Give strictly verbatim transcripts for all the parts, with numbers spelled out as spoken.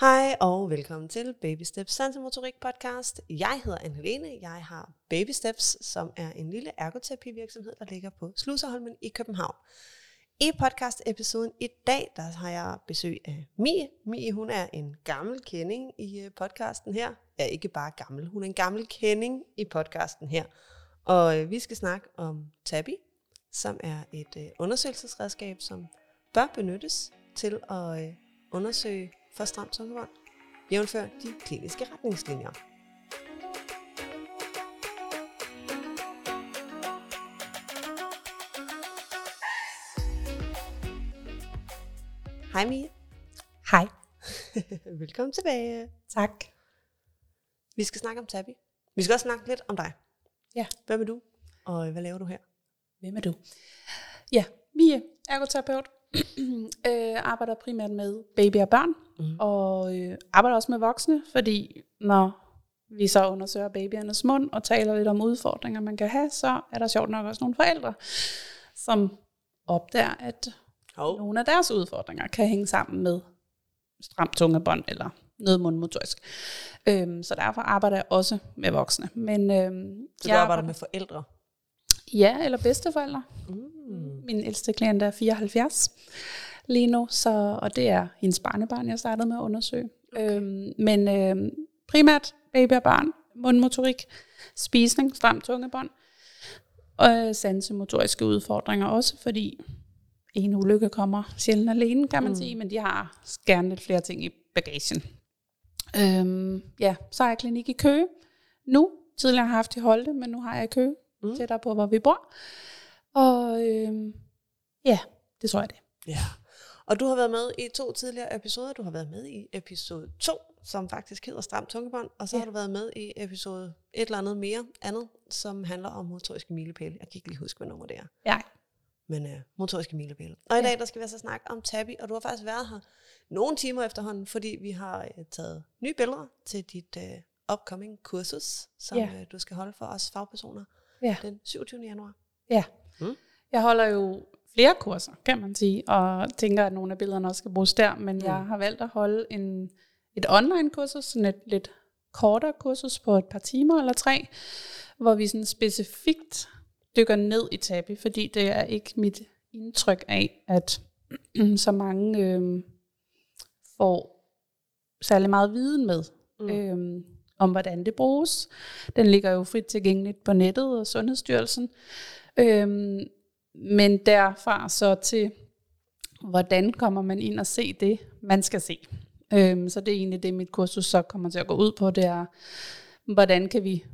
Hej og velkommen til Baby Steps Sensomotorik Podcast. Jeg hedder Anne-Helene. Jeg har Baby Steps, som er en lille ergoterapivirksomhed, der ligger på Sluseholmen i København. I podcast-episoden i dag, der har jeg besøg af Mie. Mie, hun er en gammel kending i podcasten her. Ja, ikke bare gammel. Hun er en gammel kending i podcasten her. Og vi skal snakke om TABBY, som er et undersøgelsesredskab, som bør benyttes til at undersøge for stramt tungvold, jævnfør de kliniske retningslinjer. Hej Mie. Hej. Velkommen tilbage. Tak. Vi skal snakke om TABBY. Vi skal også snakke lidt om dig. Ja. Hvem er du? Og hvad laver du her? Hvem er du? Ja, Mie, ergoterapeut. øh, arbejder primært med baby og børn, mm. og øh, arbejder også med voksne, fordi når vi så undersøger babyernes mund og taler lidt om udfordringer, man kan have, så er der sjovt nok også nogle forældre, som opdager, at oh. nogle af deres udfordringer kan hænge sammen med stramt tungebånd eller noget mundmotorisk. Øhm, så derfor arbejder jeg også med voksne. Men, øhm, så du jeg arbejder med forældre? Ja, eller bedsteforældre. Mm. Min ældste klient er fireoghalvfjerds lige nu, så, og det er hendes barnebarn, jeg startede med at undersøge. Okay. Øhm, men øhm, primært baby og barn, mundmotorik, spisning, stramt tungebånd, og sansemotoriske udfordringer også, fordi en ulykke kommer sjældent alene, kan man mm. sige, men de har gerne lidt flere ting i bagagen. Øhm, ja, så har jeg klinik i Køge nu. Tidligere har jeg haft i Holte, men nu har jeg i Køge. Mm. Tættere på, hvor vi bor. Og øhm, ja, det tror jeg det. Ja. Og du har været med i to tidligere episoder. Du har været med i episode to, som faktisk hedder Stramt tungebånd. Og så ja. har du været med i episode et eller andet mere, andet, som handler om motoriske milepæle. Jeg kan ikke lige huske, hvad nummer det er. Ja. Men øh, motoriske milepæle. Og i dag, der skal vi så snakke om TABBY. Og du har faktisk været her nogle timer efterhånden, fordi vi har øh, taget nye billeder til dit øh, upcoming kursus, som ja. øh, du skal holde for os fagpersoner. Ja. Den syvogtyvende januar. Ja. Mm. Jeg holder jo flere kurser, kan man sige, og tænker, at nogle af billederne også skal bruges der, men mm. jeg har valgt at holde en, et online-kursus, sådan et lidt kortere kursus på et par timer eller tre, hvor vi sådan specifikt dykker ned i TABBY, fordi det er ikke mit indtryk af, at så mange øh, får særlig meget viden med. Mm. Øh, om hvordan det bruges. Den ligger jo frit tilgængeligt på nettet og Sundhedsstyrelsen. Øhm, men derfra så til, hvordan kommer man ind og se det, man skal se. Øhm, så det er egentlig det, mit kursus så kommer til at gå ud på, det er, hvordan kan vi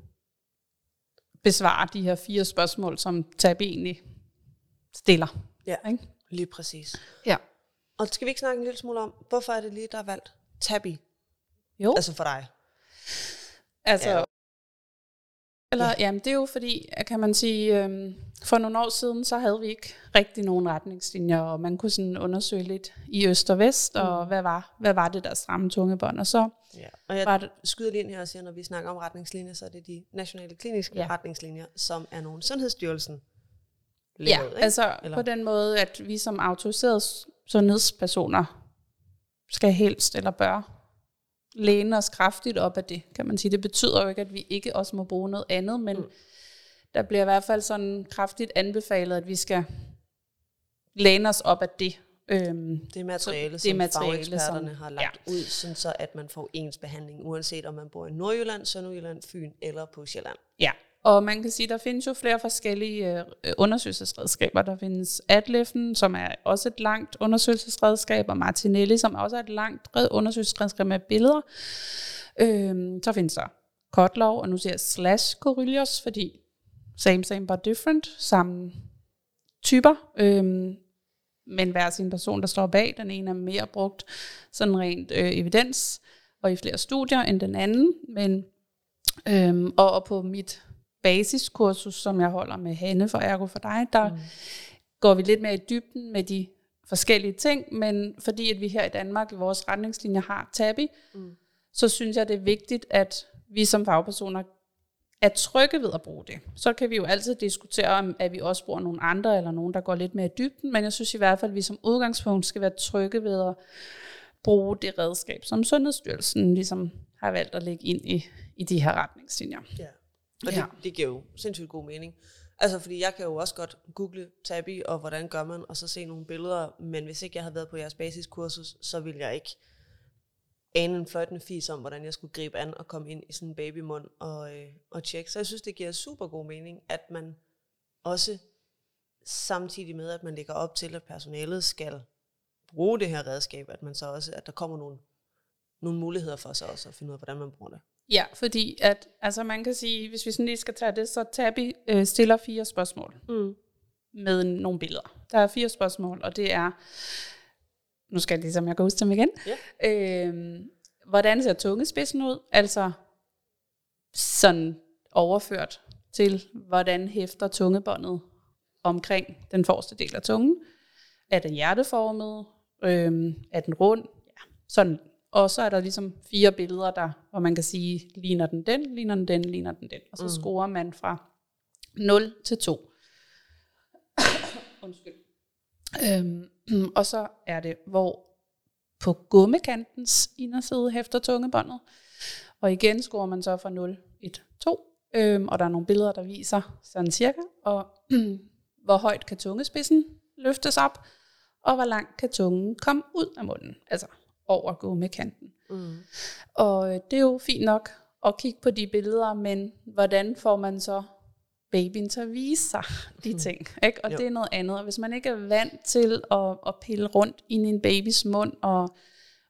besvare de her fire spørgsmål, som TABBY egentlig stiller. Ja, ikke? Lige præcis. Ja. Og skal vi ikke snakke en lille smule om, hvorfor er det lige, der er valgt TABBY? Jo. Altså for dig. Altså, ja. eller, jamen, det er jo fordi, kan man sige, øhm, for nogle år siden, så havde vi ikke rigtig nogen retningslinjer, og man kunne sådan undersøge lidt i øst og vest, mm. og hvad var, hvad var det der stramme tungebånd, og så ja. og jeg var det, skyder lige ind her og siger, når vi snakker om retningslinjer, så er det de nationale kliniske ja. retningslinjer, som er nogle Sundhedsstyrelsen. Ja, ud, altså eller? På den måde, at vi som autoriserede sundhedspersoner skal helst eller bør læne os kraftigt op af det, kan man sige. Det betyder jo ikke, at vi ikke også må bruge noget andet, men mm. der bliver i hvert fald sådan kraftigt anbefalet, at vi skal læne os op af det. Øhm, det materiale, så, det som materiale, fageksperterne som, har lagt ja. ud, sådan så at man får ens behandling, uanset om man bor i Nordjylland, Sønderjylland, Fyn eller på Sjælland. Ja, og man kan sige, at der findes jo flere forskellige øh, undersøgelsesredskaber. Der findes Atleffen, som er også et langt undersøgelsesredskab, og Martinelli, som også er et langt undersøgelsesredskab med billeder. Øhm, så findes der Kotlov, og nu siger jeg slash Coryllos, fordi same, same, but different, samme typer, øhm, men hver sin person, der står bag. Den ene er mere brugt sådan rent øh, evidens, og i flere studier end den anden, men øhm, og, og på mit basiskursus, som jeg holder med Hanne for Ergo for dig, der mm. går vi lidt mere i dybden med de forskellige ting, men fordi at vi her i Danmark i vores retningslinjer har TABBY, mm. så synes jeg, det er vigtigt, at vi som fagpersoner er trygge ved at bruge det. Så kan vi jo altid diskutere, om at vi også bruger nogle andre, eller nogen, der går lidt mere i dybden, men jeg synes i hvert fald, at vi som udgangspunkt skal være trygge ved at bruge det redskab, som Sundhedsstyrelsen ligesom har valgt at lægge ind i, i de her retningslinjer. Ja, og ja. Det, det giver jo sindssygt god mening. Altså, fordi jeg kan jo også godt google Tabby, og hvordan gør man, og så se nogle billeder, men hvis ikke jeg havde været på jeres basiskursus, så ville jeg ikke ane en fløjtende fis om, hvordan jeg skulle gribe an og komme ind i sådan en babymund og, øh, og tjekke. Så jeg synes, det giver super god mening, at man også samtidig med, at man lægger op til, at personalet skal bruge det her redskab, at man så også, at der kommer nogle, nogle muligheder for sig også at finde ud af, hvordan man bruger det. Ja, fordi at, altså man kan sige, hvis vi sådan lige skal tage det, så Tabby øh, stiller fire spørgsmål mm. med nogle billeder. Der er fire spørgsmål, og det er, nu skal jeg ligesom, jeg kan huske dem igen. Yeah. Øh, hvordan ser tungespidsen ud? Altså sådan overført til, hvordan hæfter tungebåndet omkring den forreste del af tungen? Er den hjerteformet? Øh, er den rund? Ja, sådan. Og så er der ligesom fire billeder, der, hvor man kan sige, ligner den den, ligner den den, ligner den den. Og så mm. scorer man fra nul til to. Undskyld. Øhm, og så er det, hvor på gummikantens inderside hæfter tungebåndet. Og igen scorer man så fra nul, et, to. Øhm, og der er nogle billeder, der viser sådan cirka. Og hvor højt kan tungespidsen løftes op? Og hvor langt kan tungen komme ud af munden? Altså over gummikanten. Mm. Og det er jo fint nok at kigge på de billeder, men hvordan får man så babyen til at vise sig de ting? Ikke? Og jo. Det er noget andet. Og hvis man ikke er vant til at, at pille rundt i en babys mund, og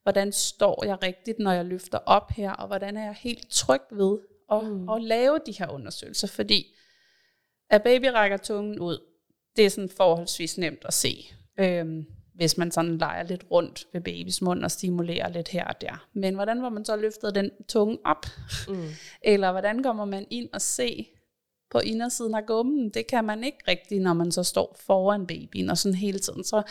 hvordan står jeg rigtigt, når jeg løfter op her, og hvordan er jeg helt tryg ved at, mm. at lave de her undersøgelser? Fordi at baby rækker tungen ud, det er sådan forholdsvis nemt at se. Øhm, hvis man sådan leger lidt rundt ved babys mund og stimulerer lidt her og der. Men hvordan var man så løftet den tunge op? Mm. Eller hvordan kommer man ind og se på indersiden af gummen? Det kan man ikke rigtigt, når man så står foran babyen og sådan hele tiden. Så,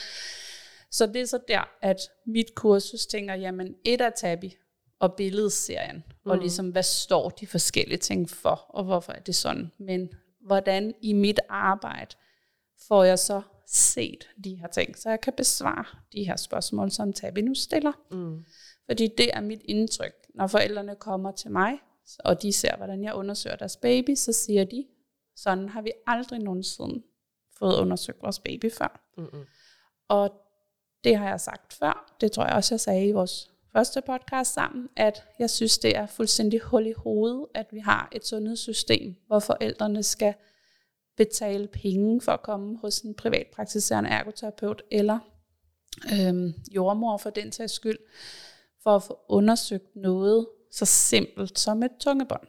så det er så der, at mit kursus tænker, jamen et er Tabby og billedserien. Mm. Og ligesom, hvad står de forskellige ting for, og hvorfor er det sådan? Men hvordan i mit arbejde får jeg så set de her ting, så jeg kan besvare de her spørgsmål, som Tabby nu stiller. Mm. Fordi det er mit indtryk. Når forældrene kommer til mig, og de ser, hvordan jeg undersøger deres baby, så siger de, sådan har vi aldrig nogensinde fået undersøgt vores baby før. Mm-mm. Og det har jeg sagt før, det tror jeg også, jeg sagde i vores første podcast sammen, at jeg synes, det er fuldstændig hul i hovedet, at vi har et sundhedssystem, hvor forældrene skal betale penge for at komme hos en privatpraktiserende ergoterapeut eller øhm, jordmor for den tages skyld, for at få undersøgt noget så simpelt som et tungebånd.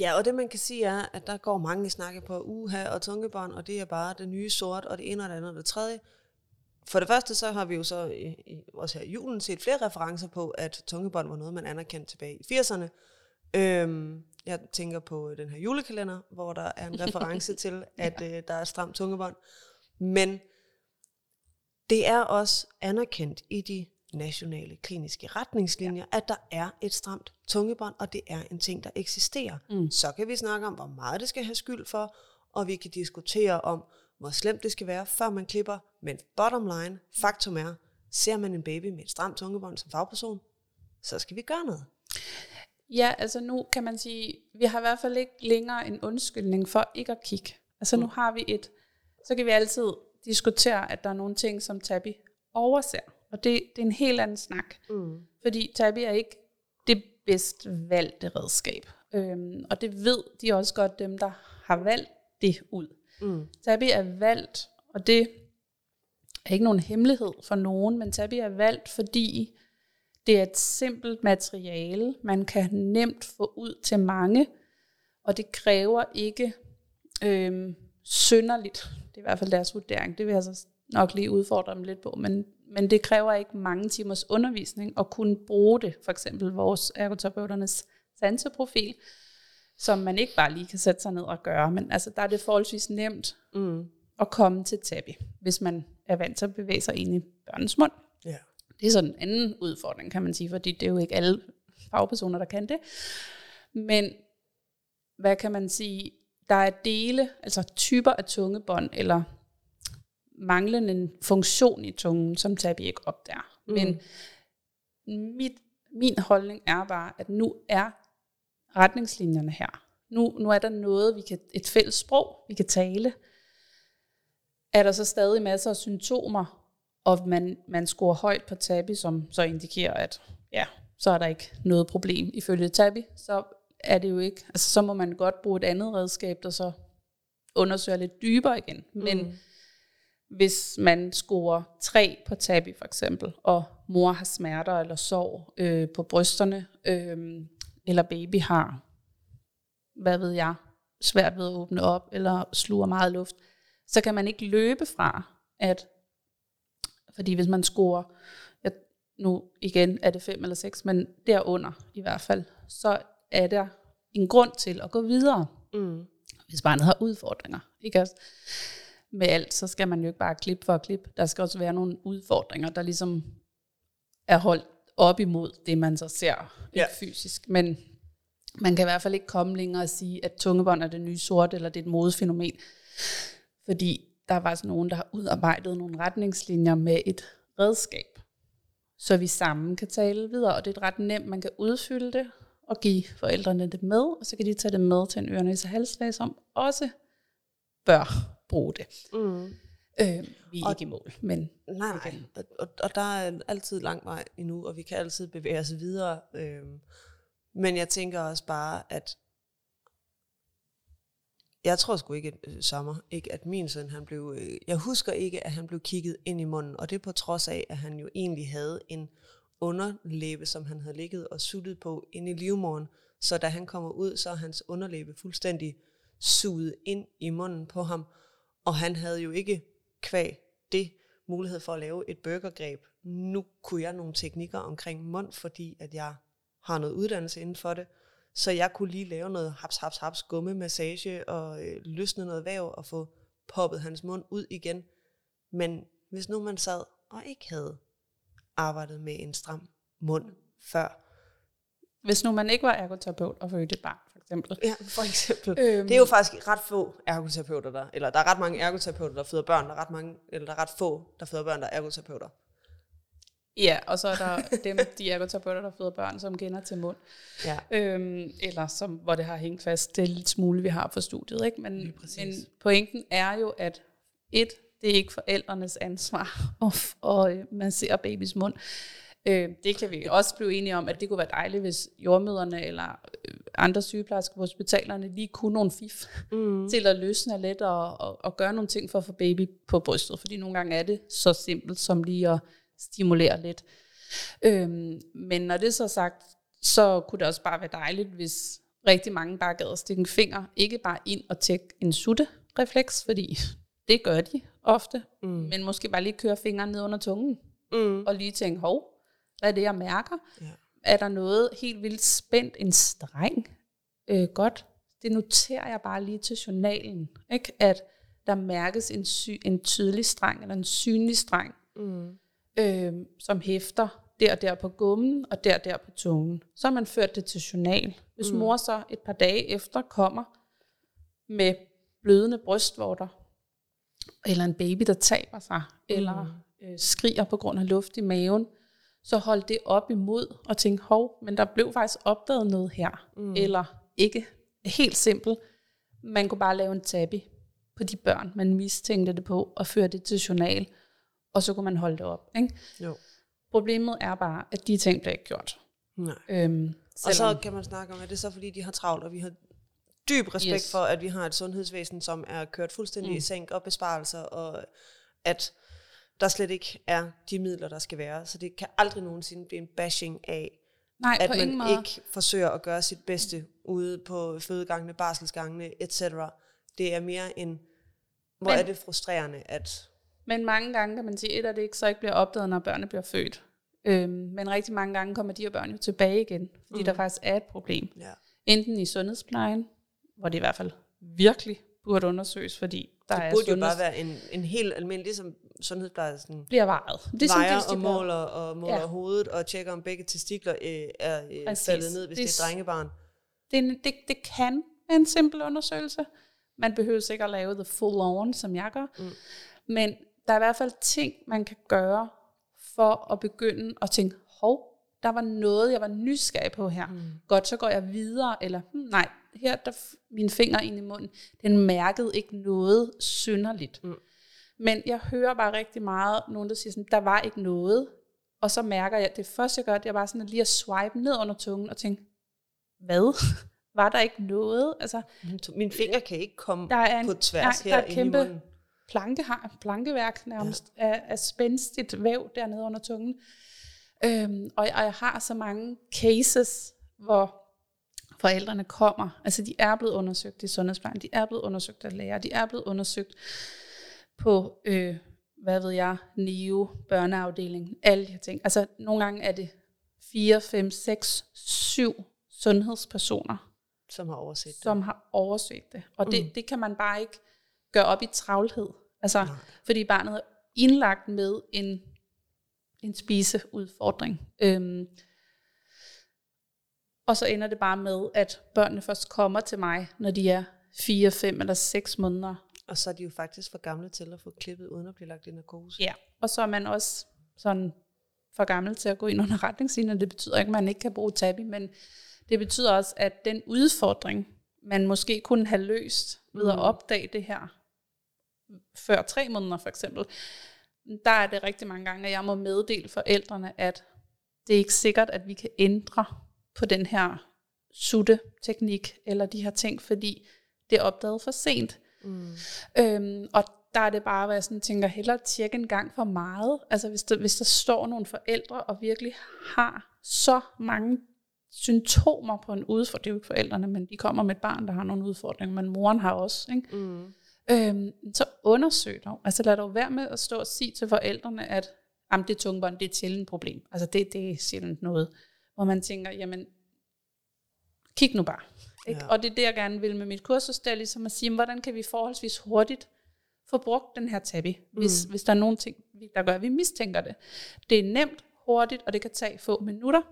Ja, og det man kan sige er, at der går mange snakke på uha og tungebånd, og det er bare det nye sort, og det ene og det andet og det tredje. For det første så har vi jo så i, i, også her i julen set flere referencer på, at tungebånd var noget, man anerkendte tilbage i firserne. Øhm, Jeg tænker på den her julekalender, hvor der er en reference til, at ja. øh, der er stramt tungebånd. Men det er også anerkendt i de nationale kliniske retningslinjer, ja. At der er et stramt tungebånd, og det er en ting, der eksisterer. Mm. Så kan vi snakke om, hvor meget det skal have skyld for, og vi kan diskutere om, hvor slemt det skal være, før man klipper. Men bottom line, faktum er, ser man en baby med et stramt tungebånd som fagperson, så skal vi gøre noget. Ja, altså nu kan man sige, vi har i hvert fald ikke længere en undskyldning for ikke at kigge. Altså nu har vi et, så kan vi altid diskutere, at der er nogle ting, som Tabby overser. Og det, det er en helt anden snak. Mm. Fordi Tabby er ikke det bedst valgte redskab. Øhm, og det ved de også godt, dem der har valgt det ud. Mm. Tabby er valgt, og det er ikke nogen hemmelighed for nogen, men Tabby er valgt, fordi det er et simpelt materiale, man kan nemt få ud til mange, og det kræver ikke øh, synderligt, det er i hvert fald deres vurdering, det vil jeg så nok lige udfordre dem lidt på, men, men det kræver ikke mange timers undervisning at kunne bruge det, for eksempel vores ergoterapeuternes sanseprofil, som man ikke bare lige kan sætte sig ned og gøre, men altså der er det forholdsvis nemt mm. at komme til Tabby, hvis man er vant til at bevæge sig ind i børnens mund. Ja. Det er sådan en anden udfordring, kan man sige, fordi det er jo ikke alle fagpersoner, der kan det. Men hvad kan man sige, der er dele, altså typer af tungebånd, eller manglende funktion i tungen, som Tabby ikke opdager. Mm. Men mit, min holdning er bare, at nu er retningslinjerne her. Nu, nu er der noget, vi kan, et fælles sprog, vi kan tale. Er der så stadig masser af symptomer, og man, man scorer højt på Tabby, som så indikerer, at ja, så er der ikke noget problem ifølge Tabby, så er det jo ikke. Altså, så må man godt bruge et andet redskab, der så undersøger lidt dybere igen. Men mm. hvis man scorer tre på Tabby for eksempel, og mor har smerter eller sorg øh, på brysterne, øh, eller baby har, hvad ved jeg, svært ved at åbne op, eller sluger meget luft, så kan man ikke løbe fra, at fordi hvis man scorer, at nu igen er det fem eller seks, men derunder i hvert fald, så er der en grund til at gå videre. Mm. Hvis barnet har udfordringer, ikke også? Med alt, så skal man jo ikke bare klippe for at klippe. Der skal også være nogle udfordringer, der ligesom er holdt op imod det, man så ser, ikke ja. fysisk. Men man kan i hvert fald ikke komme længere og sige, at tungebånd er det nye sort, eller det er et modefænomen. Fordi der var sådan nogen, der har udarbejdet nogle retningslinjer med et redskab, så vi sammen kan tale videre. Og det er ret nemt, man kan udfylde det og give forældrene det med, og så kan de tage det med til en ørenæs- og halslæge, som også bør bruge det. Mm. Øh, vi er og, ikke i mål, men... Nej, og, og der er altid lang vej endnu, og vi kan altid bevæge os videre. Øh, men jeg tænker også bare, at jeg tror sgu ikke at sommer, ikke at min søn, han blev, jeg husker ikke, at han blev kigget ind i munden, og det på trods af, at han jo egentlig havde en underlæbe, som han havde ligget og suttet på inde i livmoderen, så da han kommer ud, så er hans underlæbe fuldstændig suget ind i munden på ham, og han havde jo ikke kvæg det mulighed for at lave et burgergreb. Nu kunne jeg nogle teknikker omkring mund, fordi at jeg har noget uddannelse inden for det, så jeg kunne lige lave noget haps, haps, haps, gummemassage og øh, løsne noget væv og få poppet hans mund ud igen. Men hvis nu man sad og ikke havde arbejdet med en stram mund før. Hvis nu man ikke var ergoterapeut og fødte et barn, for eksempel. Ja, for eksempel. Øhm. Det er jo faktisk ret få ergoterapeuter der, eller der er ret mange ergoterapeuter, der føder børn, der er ret, mange, eller der er ret få, der føder børn, der er ergoterapeuter. Ja, og så er der dem, de ergoterapeuter, der føder børn, som kender til mund. Ja. Øhm, eller som, hvor det har hængt fast. Det er lidt smule, vi har for studiet, ikke? Men, men pointen er jo, at et, det er ikke forældrenes ansvar at, at massere babys mund. Øh, det kan vi også blive enige om, at det kunne være dejligt, hvis jordmøderne eller andre sygeplejersker på hospitalerne lige kunne nogle fif mm. til at løsne lidt og, og, og gøre nogle ting for at få baby på brystet. Fordi nogle gange er det så simpelt som lige at stimulere lidt. Øhm, men når det er så sagt, så kunne det også bare være dejligt, hvis rigtig mange bare gad at stikke en finger, ikke bare ind og tjekke en sutterefleks, fordi det gør de ofte, mm. men måske bare lige køre fingeren ned under tungen, mm. og lige tænke, hov, hvad er det, jeg mærker? Ja. Er der noget helt vildt spændt, en streng? Øh, godt, det noterer jeg bare lige til journalen, ikke? At der mærkes en, sy- en tydelig streng, eller en synlig streng, mm. Øh, som hæfter der og der på gummen, og der og der på tungen. Så har man ført det til journal. Hvis mm. mor så et par dage efter kommer med blødende brystvorter, eller en baby, der taber sig, mm. eller øh, skriger på grund af luft i maven, så hold det op imod og tænk, hov, men der blev faktisk opdaget noget her. Mm. Eller ikke. Helt simpelt. Man kunne bare lave en tabby på de børn, man mistænkte det på, og føre det til journal. Og så kunne man holde det op, ikke? Jo. Problemet er bare, at de ting bliver ikke gjort. Nej. Øhm, og så kan man snakke om, at det er så fordi, de har travlt, og vi har dyb respekt yes. for, at vi har et sundhedsvæsen, som er kørt fuldstændig mm. i sænk og besparelser, og at der slet ikke er de midler, der skal være. Så det kan aldrig nogensinde blive en bashing af, nej, at man måde. ikke forsøger at gøre sit bedste ude på fødegangene, barselsgangene, et cetera. Det er mere en, hvor Men. er det frustrerende, at... Men mange gange kan man sige, et af det ikke så ikke bliver opdaget, når børnene bliver født. Øhm, men rigtig mange gange kommer de her børn jo tilbage igen, fordi mm. der faktisk er et problem. Ja. Enten i sundhedsplejen, hvor det i hvert fald virkelig burde undersøges, fordi der det er sundheds... Det burde jo bare være en, en helt almindelig, ligesom sundhedsplejen bliver vejet. Det vejer og måler, og måler ja. hovedet, og tjekker om begge testikler øh, er øh, faldet ned, hvis det, det er et drengebarn. Det, det, det kan være en simpel undersøgelse. Man behøver sikkert at lave the full on, som jeg gør. Mm. Men der er i hvert fald ting, man kan gøre for at begynde at tænke, hov, der var noget, jeg var nysgerrig på her. Mm. Godt, så går jeg videre, eller hmm, nej, her der mine fingre ind i munden, den mærkede ikke noget synderligt. Mm. Men jeg hører bare rigtig meget nogen, der siger sådan, der var ikke noget. Og så mærker jeg, det første jeg gør, det er bare sådan at lige at swipe ned under tungen og tænke, hvad? Var der ikke noget? Altså, min finger kan ikke komme en, på tværs her inde i munden. Der er kæmpe planke, plankeværk nærmest ja. af, af spændstigt væv dernede under tungen. Øhm, og, jeg, og jeg har så mange cases, hvor forældrene kommer. Altså de er blevet undersøgt i sundhedsplejen, de er blevet undersøgt af læger, de er blevet undersøgt på, øh, hvad ved jeg, N E O, børneafdelingen, alle de her ting. Altså nogle gange er det fire, fem, seks, syv sundhedspersoner, som har overset det. Som har overset det. Og mm. det, det kan man bare ikke gøre op i travlhed. Altså, Nej. fordi barnet er indlagt med en, en spiseudfordring. Øhm, og så ender det bare med, at børnene først kommer til mig, når de er fire, fem eller seks måneder. Og så er de jo faktisk for gamle til at få klippet, uden at blive lagt i narkose. Ja, og så er man også sådan for gammel til at gå ind under retningslinjer. Det betyder ikke, at man ikke kan bruge Tabby, men det betyder også, at den udfordring, man måske kunne have løst ved at opdage det her, før tre måneder for eksempel, der er det rigtig mange gange, at jeg må meddele forældrene, at det er ikke sikkert, at vi kan ændre på den her sutte-teknik, eller de her ting, fordi det er opdaget for sent. Mm. Øhm, og der er det bare, hvor jeg sådan tænker, hellere tjekke en gang for meget. Altså hvis der, hvis der står nogle forældre, og virkelig har så mange symptomer på en udfordring, det er jo ikke forældrene, men de kommer med et barn, der har nogle udfordringer, men moren har også, ikke? Mm. Øhm, så undersøg dog. Altså lad dog være med at stå og sige til forældrene, at jamen, det tungebånd, det er sjældent et problem. Altså det, det er sjældent noget, hvor man tænker, jamen, kig nu bare. Ja. Og det er det, jeg gerne vil med mit kursus, det er ligesom at sige, hvordan kan vi forholdsvis hurtigt få brugt den her Tabby, hvis, mm. hvis der er nogle ting, der gør, vi mistænker det. Det er nemt, hurtigt, og det kan tage få minutter.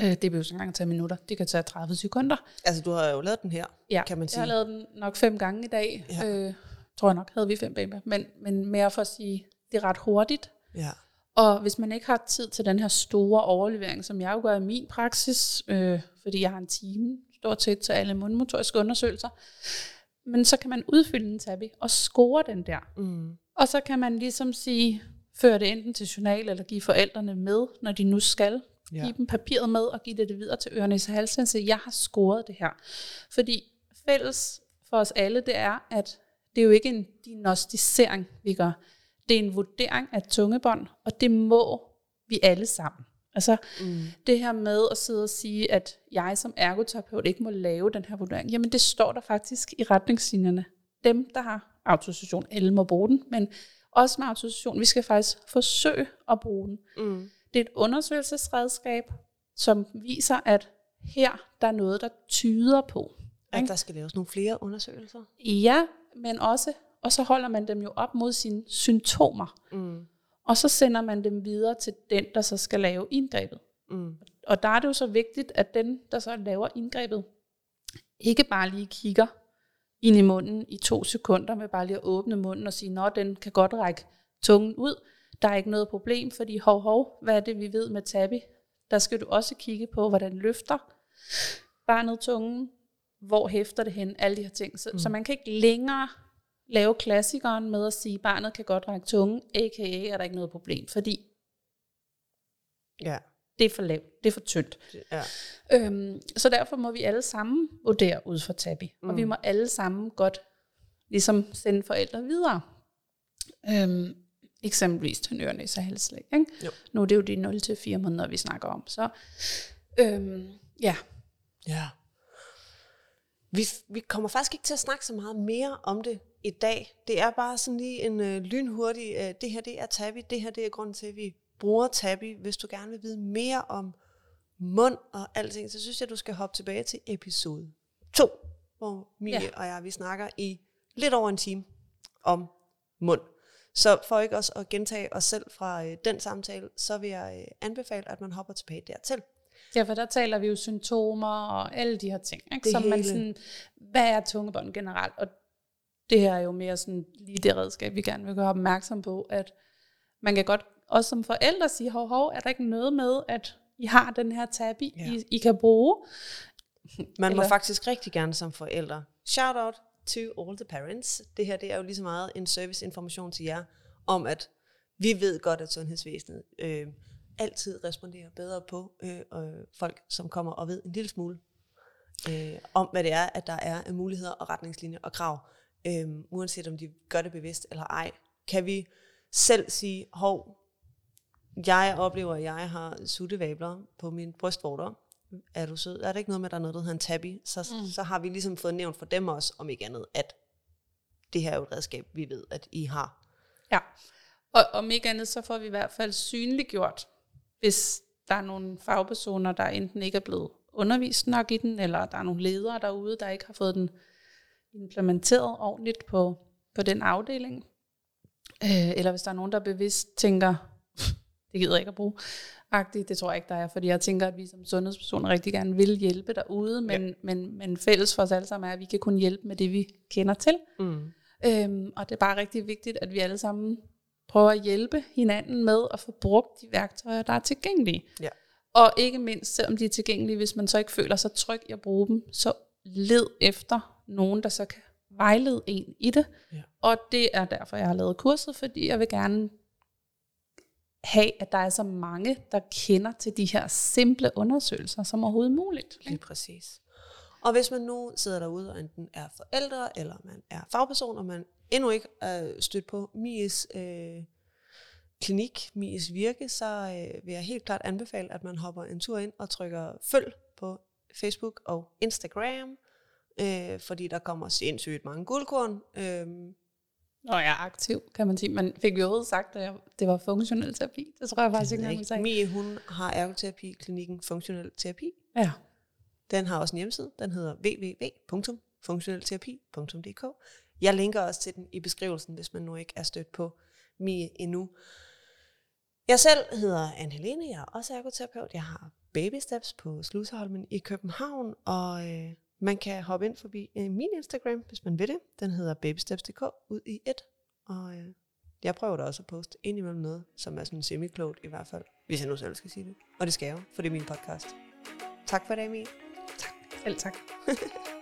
Øh, det behøver ikke engang tage minutter, det kan tage tredive sekunder. Altså du har jo lavet den her, ja, kan man sige. Jeg har lavet den nok fem gange i dag. Ja. Øh, tror jeg nok, havde vi fem babyer. Men, men mere for at sige, det er ret hurtigt. Ja. Og hvis man ikke har tid til den her store overlevering, som jeg jo gør i min praksis, øh, fordi jeg har en time stort set til alle mundmotoriske undersøgelser, men så kan man udfylde en Tabby og score den der. Mm. Og så kan man ligesom sige, føre det enten til journal, eller give forældrene med, når de nu skal. Ja. Give dem papiret med, og give det, det videre til ørenes halsen, så jeg har scoret det her. Fordi fælles for os alle, det er, at det er jo ikke en diagnostisering, vi gør. Det er en vurdering af tungebånd, og det må vi alle sammen. Altså mm. det her med at sidde og sige, at jeg som ergoterapeut ikke må lave den her vurdering, jamen det står der faktisk i retningslinjerne. Dem, der har autorisation, alle må bruge den, men også med autorisation, vi skal faktisk forsøge at bruge den. Mm. Det er et undersøgelsesredskab, som viser, at her der er noget, der tyder på. At der skal laves nogle flere undersøgelser? Ja, men også, og så holder man dem jo op mod sine symptomer. Mm. Og så sender man dem videre til den, der så skal lave indgrebet. Mm. Og der er det jo så vigtigt, at den, der så laver indgrebet, ikke bare lige kigger ind i munden i to sekunder, med bare lige at åbne munden og sige, nå, den kan godt række tungen ud. Der er ikke noget problem, fordi hov, hov, hvad er det, vi ved med Tabby? Der skal du også kigge på, hvordan løfter barnet tungen, hvor hæfter det hen, alle de her ting. Så, mm. så man kan ikke længere lave klassikeren med at sige, barnet kan godt række tungen, a k a er der ikke noget problem, fordi ja. det er for lavt, det er for tyndt. Ja. Øhm, så derfor må vi alle sammen vurdere ud fra Tabby, mm. og vi må alle sammen godt ligesom sende forældre videre. Øhm, Eksempelvis til nørenæs og halslæg. Nu er det jo de nul til fire måneder, vi snakker om. Så, øhm, ja. ja. Vi, vi kommer faktisk ikke til at snakke så meget mere om det i dag. Det er bare sådan lige en øh, lynhurtig, øh, det her det er Tabby, det her det er grunden til, at vi bruger Tabby. Hvis du gerne vil vide mere om mund og alting, så synes jeg, du skal hoppe tilbage til episode to, hvor Mie ja. og jeg vi snakker i lidt over en time om mund. Så for ikke også at gentage os selv fra øh, den samtale, så vil jeg øh, anbefale, at man hopper tilbage dertil. Ja, for der taler vi jo symptomer og alle de her ting, ikke? Som hele. Man sådan, hvad er tungebånd generelt? Og det her er jo mere sådan lige det redskab, vi gerne vil gøre opmærksom på, at man kan godt også som forældre sige, hov, hov, er der ikke noget med, at I har den her Tabby, ja. I, I kan bruge. Man Eller? må faktisk rigtig gerne som forældre. Shout out to all the parents. Det her, det er jo lige så meget en serviceinformation til jer, om at vi ved godt, at sundhedsvæsenet øh, altid responderer bedre på øh, øh, folk, som kommer og ved en lille smule øh, om, hvad det er, at der er af muligheder og retningslinjer og krav. Øh, uanset om de gør det bevidst eller ej, kan vi selv sige, hov, jeg oplever, at jeg har suttevabler på mine brystvorter. Er du sød? Er det ikke noget med, at der er noget, der hedder en tabby? Så, mm. så har vi ligesom fået nævnt for dem også, om ikke andet, at det her er jo et redskab, vi ved, at I har. Ja, og om ikke andet, så får vi i hvert fald synliggjort, hvis der er nogle fagpersoner, der enten ikke er blevet undervist nok i den, eller der er nogle ledere derude, der ikke har fået den implementeret ordentligt på, på den afdeling. Øh, eller hvis der er nogen, der bevidst tænker, det gider jeg ikke at bruge. Agtigt, det tror jeg ikke, der er, fordi jeg tænker, at vi som sundhedspersoner rigtig gerne vil hjælpe derude, men, ja. men, men fælles for os alle sammen er, at vi kan kun hjælpe med det, vi kender til. Mm. Øhm, og det er bare rigtig vigtigt, at vi alle sammen prøver at hjælpe hinanden med at få brugt de værktøjer, der er tilgængelige. Ja. Og ikke mindst, selvom de er tilgængelige, hvis man så ikke føler sig tryg i at bruge dem, så led efter nogen, der så kan vejlede en i det. Ja. Og det er derfor, jeg har lavet kurset, fordi jeg vil gerne have, at der er så mange, der kender til de her simple undersøgelser, som overhovedet muligt. Lige præcis. Og hvis man nu sidder derude, og enten er forældre, eller man er fagperson, og man endnu ikke øh, stødt på Mies øh, klinik, Mies virke, så øh, vil jeg helt klart anbefale, at man hopper en tur ind og trykker følg på Facebook og Instagram, øh, fordi der kommer sindssygt mange guldkorn. Øh, Når jeg er aktiv, kan man sige. Man fik jo overhovedet sagt, at det var funktionel terapi. Det tror jeg faktisk ikke, man sagde. Mie, hun har ergoterapi-klinikken Funktionel Terapi. Ja. Den har også en hjemmeside. Den hedder w w w punktum funktionelterapi punktum d k. Jeg linker også til den i beskrivelsen, hvis man nu ikke er stødt på Mie endnu. Jeg selv hedder Anne-Helene. Jeg er også ergoterapeut. Jeg har Baby Steps på Sluseholmen i København. Og Øh man kan hoppe ind forbi øh, min Instagram, hvis man vil det. Den hedder babysteps punktum d k ud i et. Og øh, jeg prøver da også at poste indimellem noget, som er sådan semi-klogt i hvert fald. Hvis jeg nu selv skal sige det. Og det skal jeg jo, for det er min podcast. Tak for i dag, Mie. Tak. Selv tak.